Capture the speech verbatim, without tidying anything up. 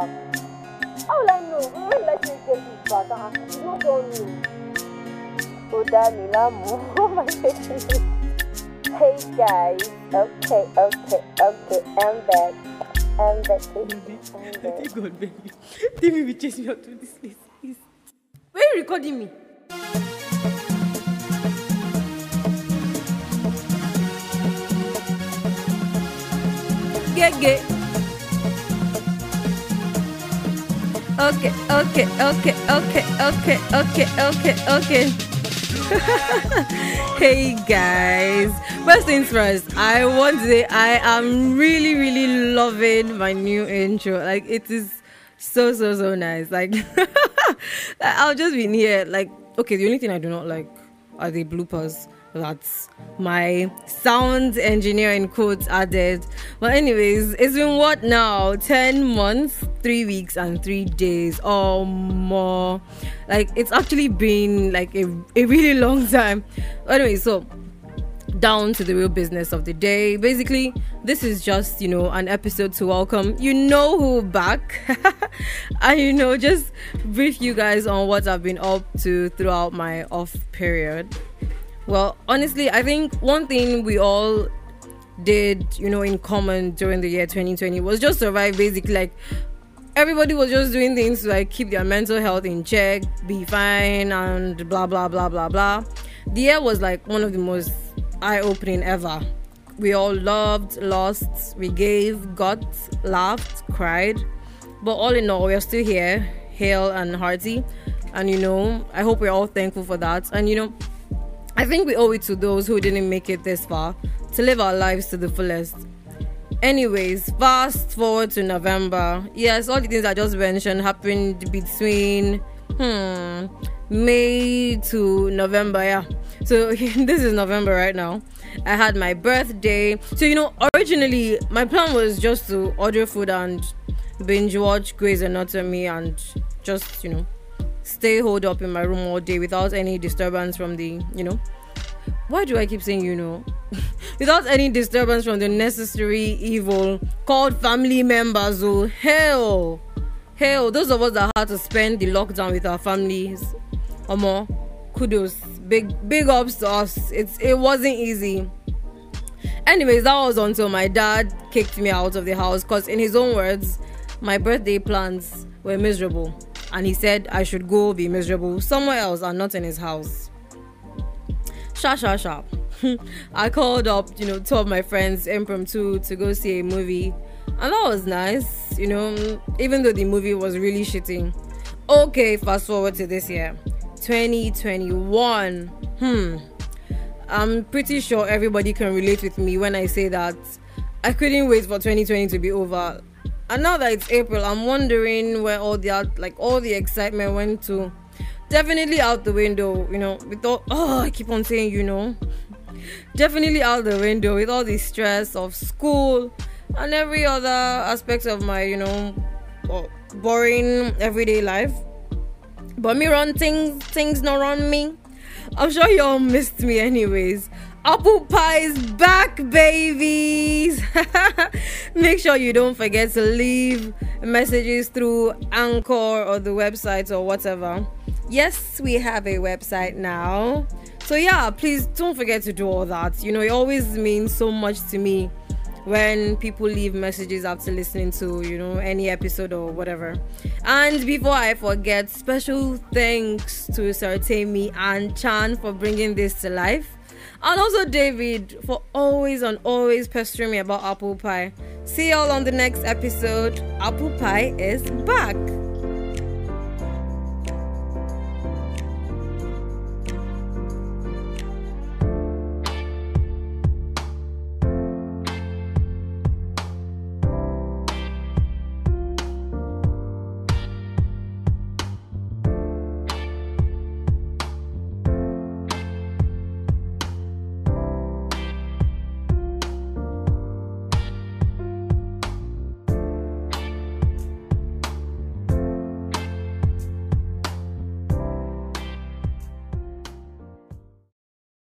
back. How will I know? We won't let you get it back. Uh-huh. It's not on you. Oh, damn, oh my goodness. Hey guys. Okay, okay, okay. I'm back. I'm back. Thank God, baby. David will chase me out to this place. Please. Why are you recording me? Gege. Okay, okay, okay, okay, okay, okay, okay, okay. Hey guys, first things first, I want to say I am really, really loving my new intro. Like, it is so, so, so nice. Like, I've just been here. Like, okay, the only thing I do not like are the bloopers. That's my sound engineer in quotes added. But anyways, it's been what now? ten months, three weeks and three days or more. Like, it's actually been like a, a really long time. Anyway, so down to the real business of the day. Basically, this is just, you know, an episode to welcome you know who back and, you know, just brief you guys on what I've been up to throughout my off period. Well, honestly, I think one thing we all did, you know, in common during the year twenty twenty was just survive, basically. Like, everybody was just doing things to, like, keep their mental health in check, be fine, and blah, blah, blah, blah, blah. The year was, like, one of the most eye-opening ever. We all loved, lost, we gave, got, laughed, cried. But all in all, we are still here, hale and hearty. And, you know, I hope we're all thankful for that. And, you know, I think we owe it to those who didn't make it this far to live our lives to the fullest. Anyways, fast forward to November. Yes, all the things I just mentioned happened between hmm, May to November, yeah. So this is November right now. I had my birthday. So, you know, originally my plan was just to order food and binge watch Grey's Anatomy and just, you know, stay holed up in my room all day without any disturbance from the, you know, why do I keep saying, you know, without any disturbance from the necessary evil called family members. Oh, hell, hell, those of us that had to spend the lockdown with our families, or more, kudos, big, big ups to us. It's, it wasn't easy. Anyways, that was until my dad kicked me out of the house because, in his own words, my birthday plans were miserable. And he said I should go be miserable somewhere else and not in his house. Sha sha sha. I called up, you know, two of my friends impromptu to go see a movie. And that was nice, you know, even though the movie was really shitty. Okay, fast forward to this year. twenty twenty-one. Hmm. I'm pretty sure everybody can relate with me when I say that I couldn't wait for twenty twenty to be over. And now that it's April, I'm wondering where all the like all the excitement went to. Definitely out the window, you know. With all oh, I keep on saying, you know, definitely out the window with all the stress of school and every other aspect of my, you know, boring everyday life. But me run things, things not run me. I'm sure you all missed me, anyways. Apple pie is back, babies. Make sure you don't forget to leave messages through Anchor or the website or whatever. Yes, we have a website now, so yeah, please don't forget to do all that. You know, it always means so much to me when people leave messages after listening to, you know, any episode or whatever. And before I forget, special thanks to Sartemi and Chan for bringing this to life. And also David for always and always pestering me about apple pie. See y'all on the next episode. Apple pie is back.